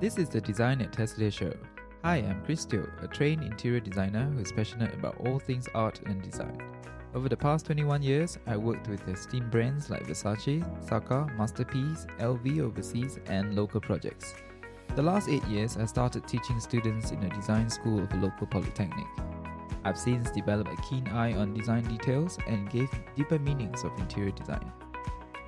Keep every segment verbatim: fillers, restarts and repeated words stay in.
This is the Design at Tastelier show. Hi, I'm Chrys, a trained interior designer who is passionate about all things art and design. Over the past twenty-one years, I worked with esteemed brands like Versace, Saka, Masterpiece, L V overseas and local projects. The last eight years, I started teaching students in a design school of a local polytechnic. I've since developed a keen eye on design details and gave deeper meanings of interior design.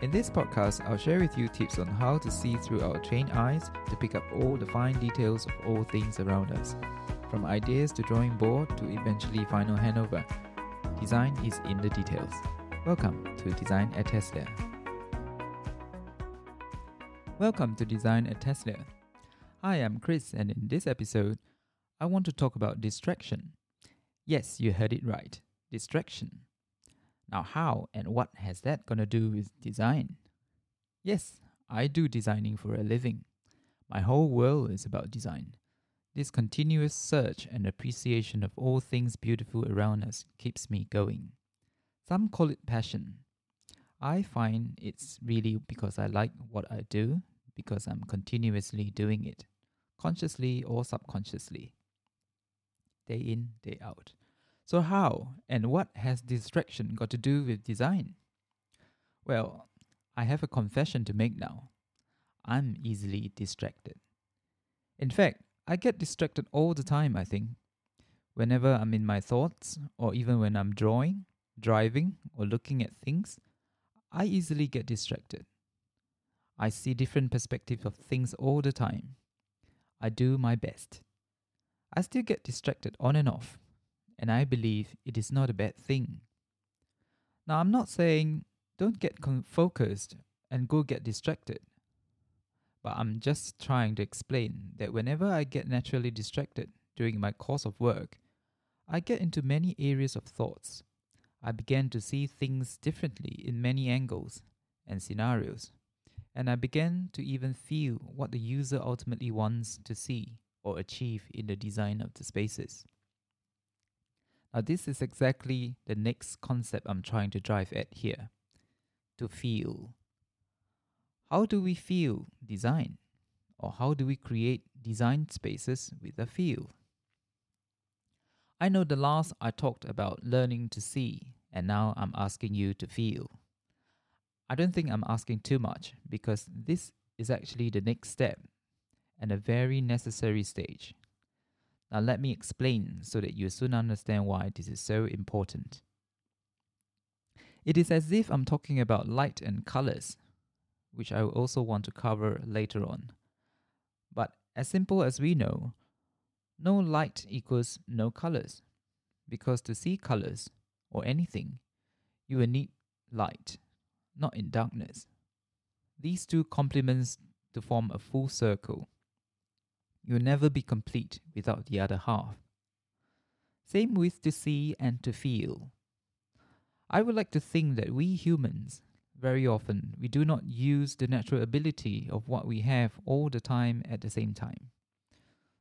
In this podcast, I'll share with you tips on how to see through our trained eyes to pick up all the fine details of all things around us, from ideas to drawing board to eventually final handover. Design is in the details. Welcome to Design at Tastelier. Welcome to Design at Tastelier. Hi, I'm Chrys, and in this episode, I want to talk about distraction. Yes, you heard it right. Distraction. Now how and what has that gonna do with design? Yes, I do designing for a living. My whole world is about design. This continuous search and appreciation of all things beautiful around us keeps me going. Some call it passion. I find it's really because I like what I do, because I'm continuously doing it, consciously or subconsciously. Day in, day out. So how and what has distraction got to do with design? Well, I have a confession to make now. I'm easily distracted. In fact, I get distracted all the time, I think. Whenever I'm in my thoughts, or even when I'm drawing, driving, or looking at things, I easily get distracted. I see different perspectives of things all the time. I do my best. I still get distracted on and off. And I believe it is not a bad thing. Now, I'm not saying don't get con- focused and go get distracted. But I'm just trying to explain that whenever I get naturally distracted during my course of work, I get into many areas of thoughts. I began to see things differently in many angles and scenarios. And I began to even feel what the user ultimately wants to see or achieve in the design of the spaces. Now, this is exactly the next concept I'm trying to drive at here. To feel. How do we feel design? Or how do we create design spaces with a feel? I know the last I talked about learning to see, and now I'm asking you to feel. I don't think I'm asking too much, because this is actually the next step, and a very necessary stage. Now let me explain so that you soon understand why this is so important. It is as if I'm talking about light and colors, which I will also want to cover later on. But as simple as we know, no light equals no colors, because to see colors or anything, you will need light, not in darkness. These two complements to form a full circle. You'll never be complete without the other half. Same with to see and to feel. I would like to think that we humans, very often, we do not use the natural ability of what we have all the time at the same time.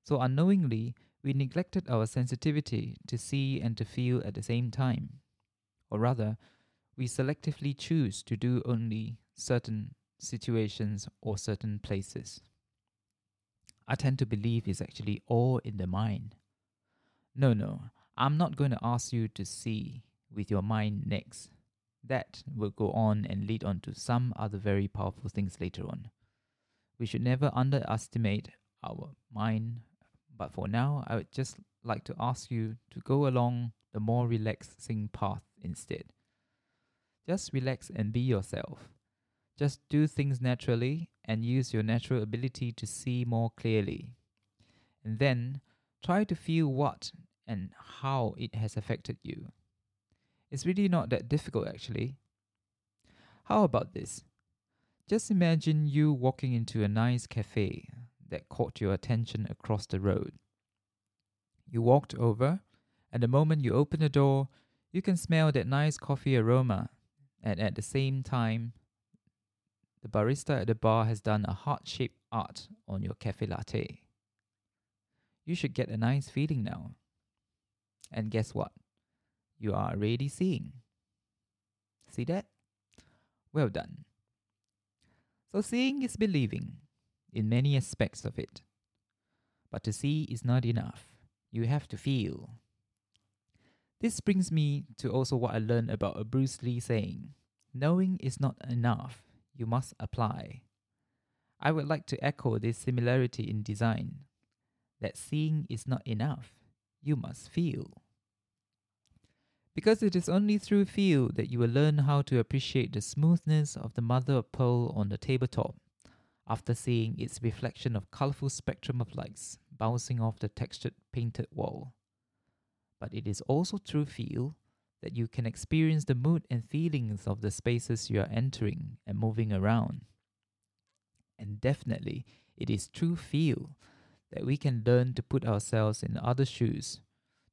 So unknowingly, we neglected our sensitivity to see and to feel at the same time. Or rather, we selectively choose to do only certain situations or certain places. I tend to believe it's actually all in the mind. No, no, I'm not going to ask you to see with your mind next. That will go on and lead on to some other very powerful things later on. We should never underestimate our mind, but for now, I would just like to ask you to go along the more relaxing path instead. Just relax and be yourself. Just do things naturally and use your natural ability to see more clearly. And then, try to feel what and how it has affected you. It's really not that difficult actually. How about this? Just imagine you walking into a nice cafe that caught your attention across the road. You walked over, and the moment you open the door, you can smell that nice coffee aroma, and at the same time, the barista at the bar has done a heart-shaped art on your cafe latte. You should get a nice feeling now. And guess what? You are already seeing. See that? Well done. So seeing is believing in many aspects of it. But to see is not enough. You have to feel. This brings me to also what I learned about a Bruce Lee saying, knowing is not enough, you must apply. I would like to echo this similarity in design, that seeing is not enough, you must feel. Because it is only through feel that you will learn how to appreciate the smoothness of the mother of pearl on the tabletop, after seeing its reflection of colourful spectrum of lights bouncing off the textured painted wall. But it is also through feel that you can experience the mood and feelings of the spaces you are entering and moving around. And definitely, it is through feel that we can learn to put ourselves in other shoes,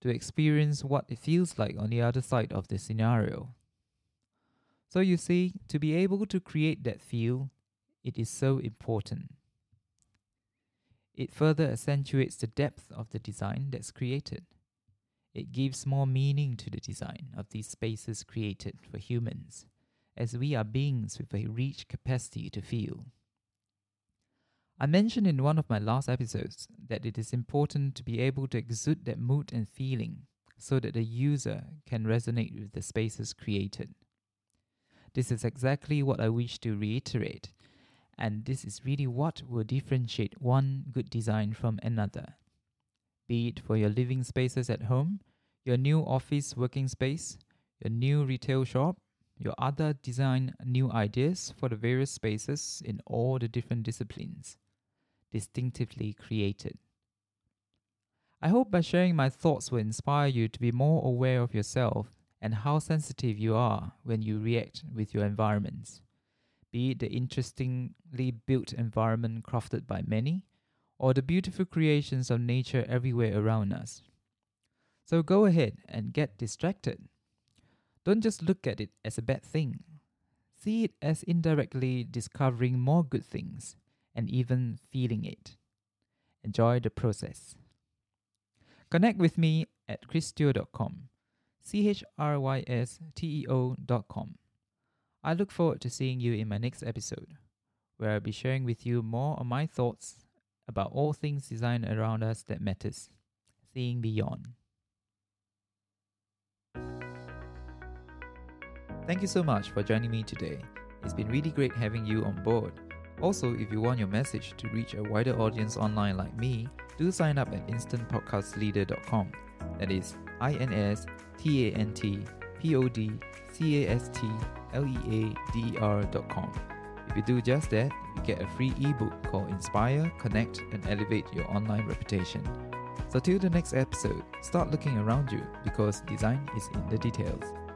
to experience what it feels like on the other side of the scenario. So you see, to be able to create that feel, it is so important. It further accentuates the depth of the design that's created. It gives more meaning to the design of these spaces created for humans, as we are beings with a rich capacity to feel. I mentioned in one of my last episodes that it is important to be able to exude that mood and feeling so that the user can resonate with the spaces created. This is exactly what I wish to reiterate, and this is really what will differentiate one good design from another. Be it for your living spaces at home, your new office working space, your new retail shop, your other design new ideas for the various spaces in all the different disciplines, distinctively created. I hope by sharing my thoughts will inspire you to be more aware of yourself and how sensitive you are when you react with your environments, be it the interestingly built environment crafted by many, or the beautiful creations of nature everywhere around us. So go ahead and get distracted. Don't just look at it as a bad thing. See it as indirectly discovering more good things and even feeling it. Enjoy the process. Connect with me at chrysteo dot com, C H R Y S T E O dot com. I look forward to seeing you in my next episode, where I'll be sharing with you more of my thoughts about all things design around us that matters, seeing beyond. Thank you so much for joining me today. It's been really great having you on board. Also, if you want your message to reach a wider audience online like me, do sign up at instant podcast leader dot com. That is I N S T A N T P O D C A S T L E A D E R dot com. If you do just that, you get a free ebook called Inspire, Connect, and Elevate Your Online Reputation. So till the next episode, start looking around you because design is in the details.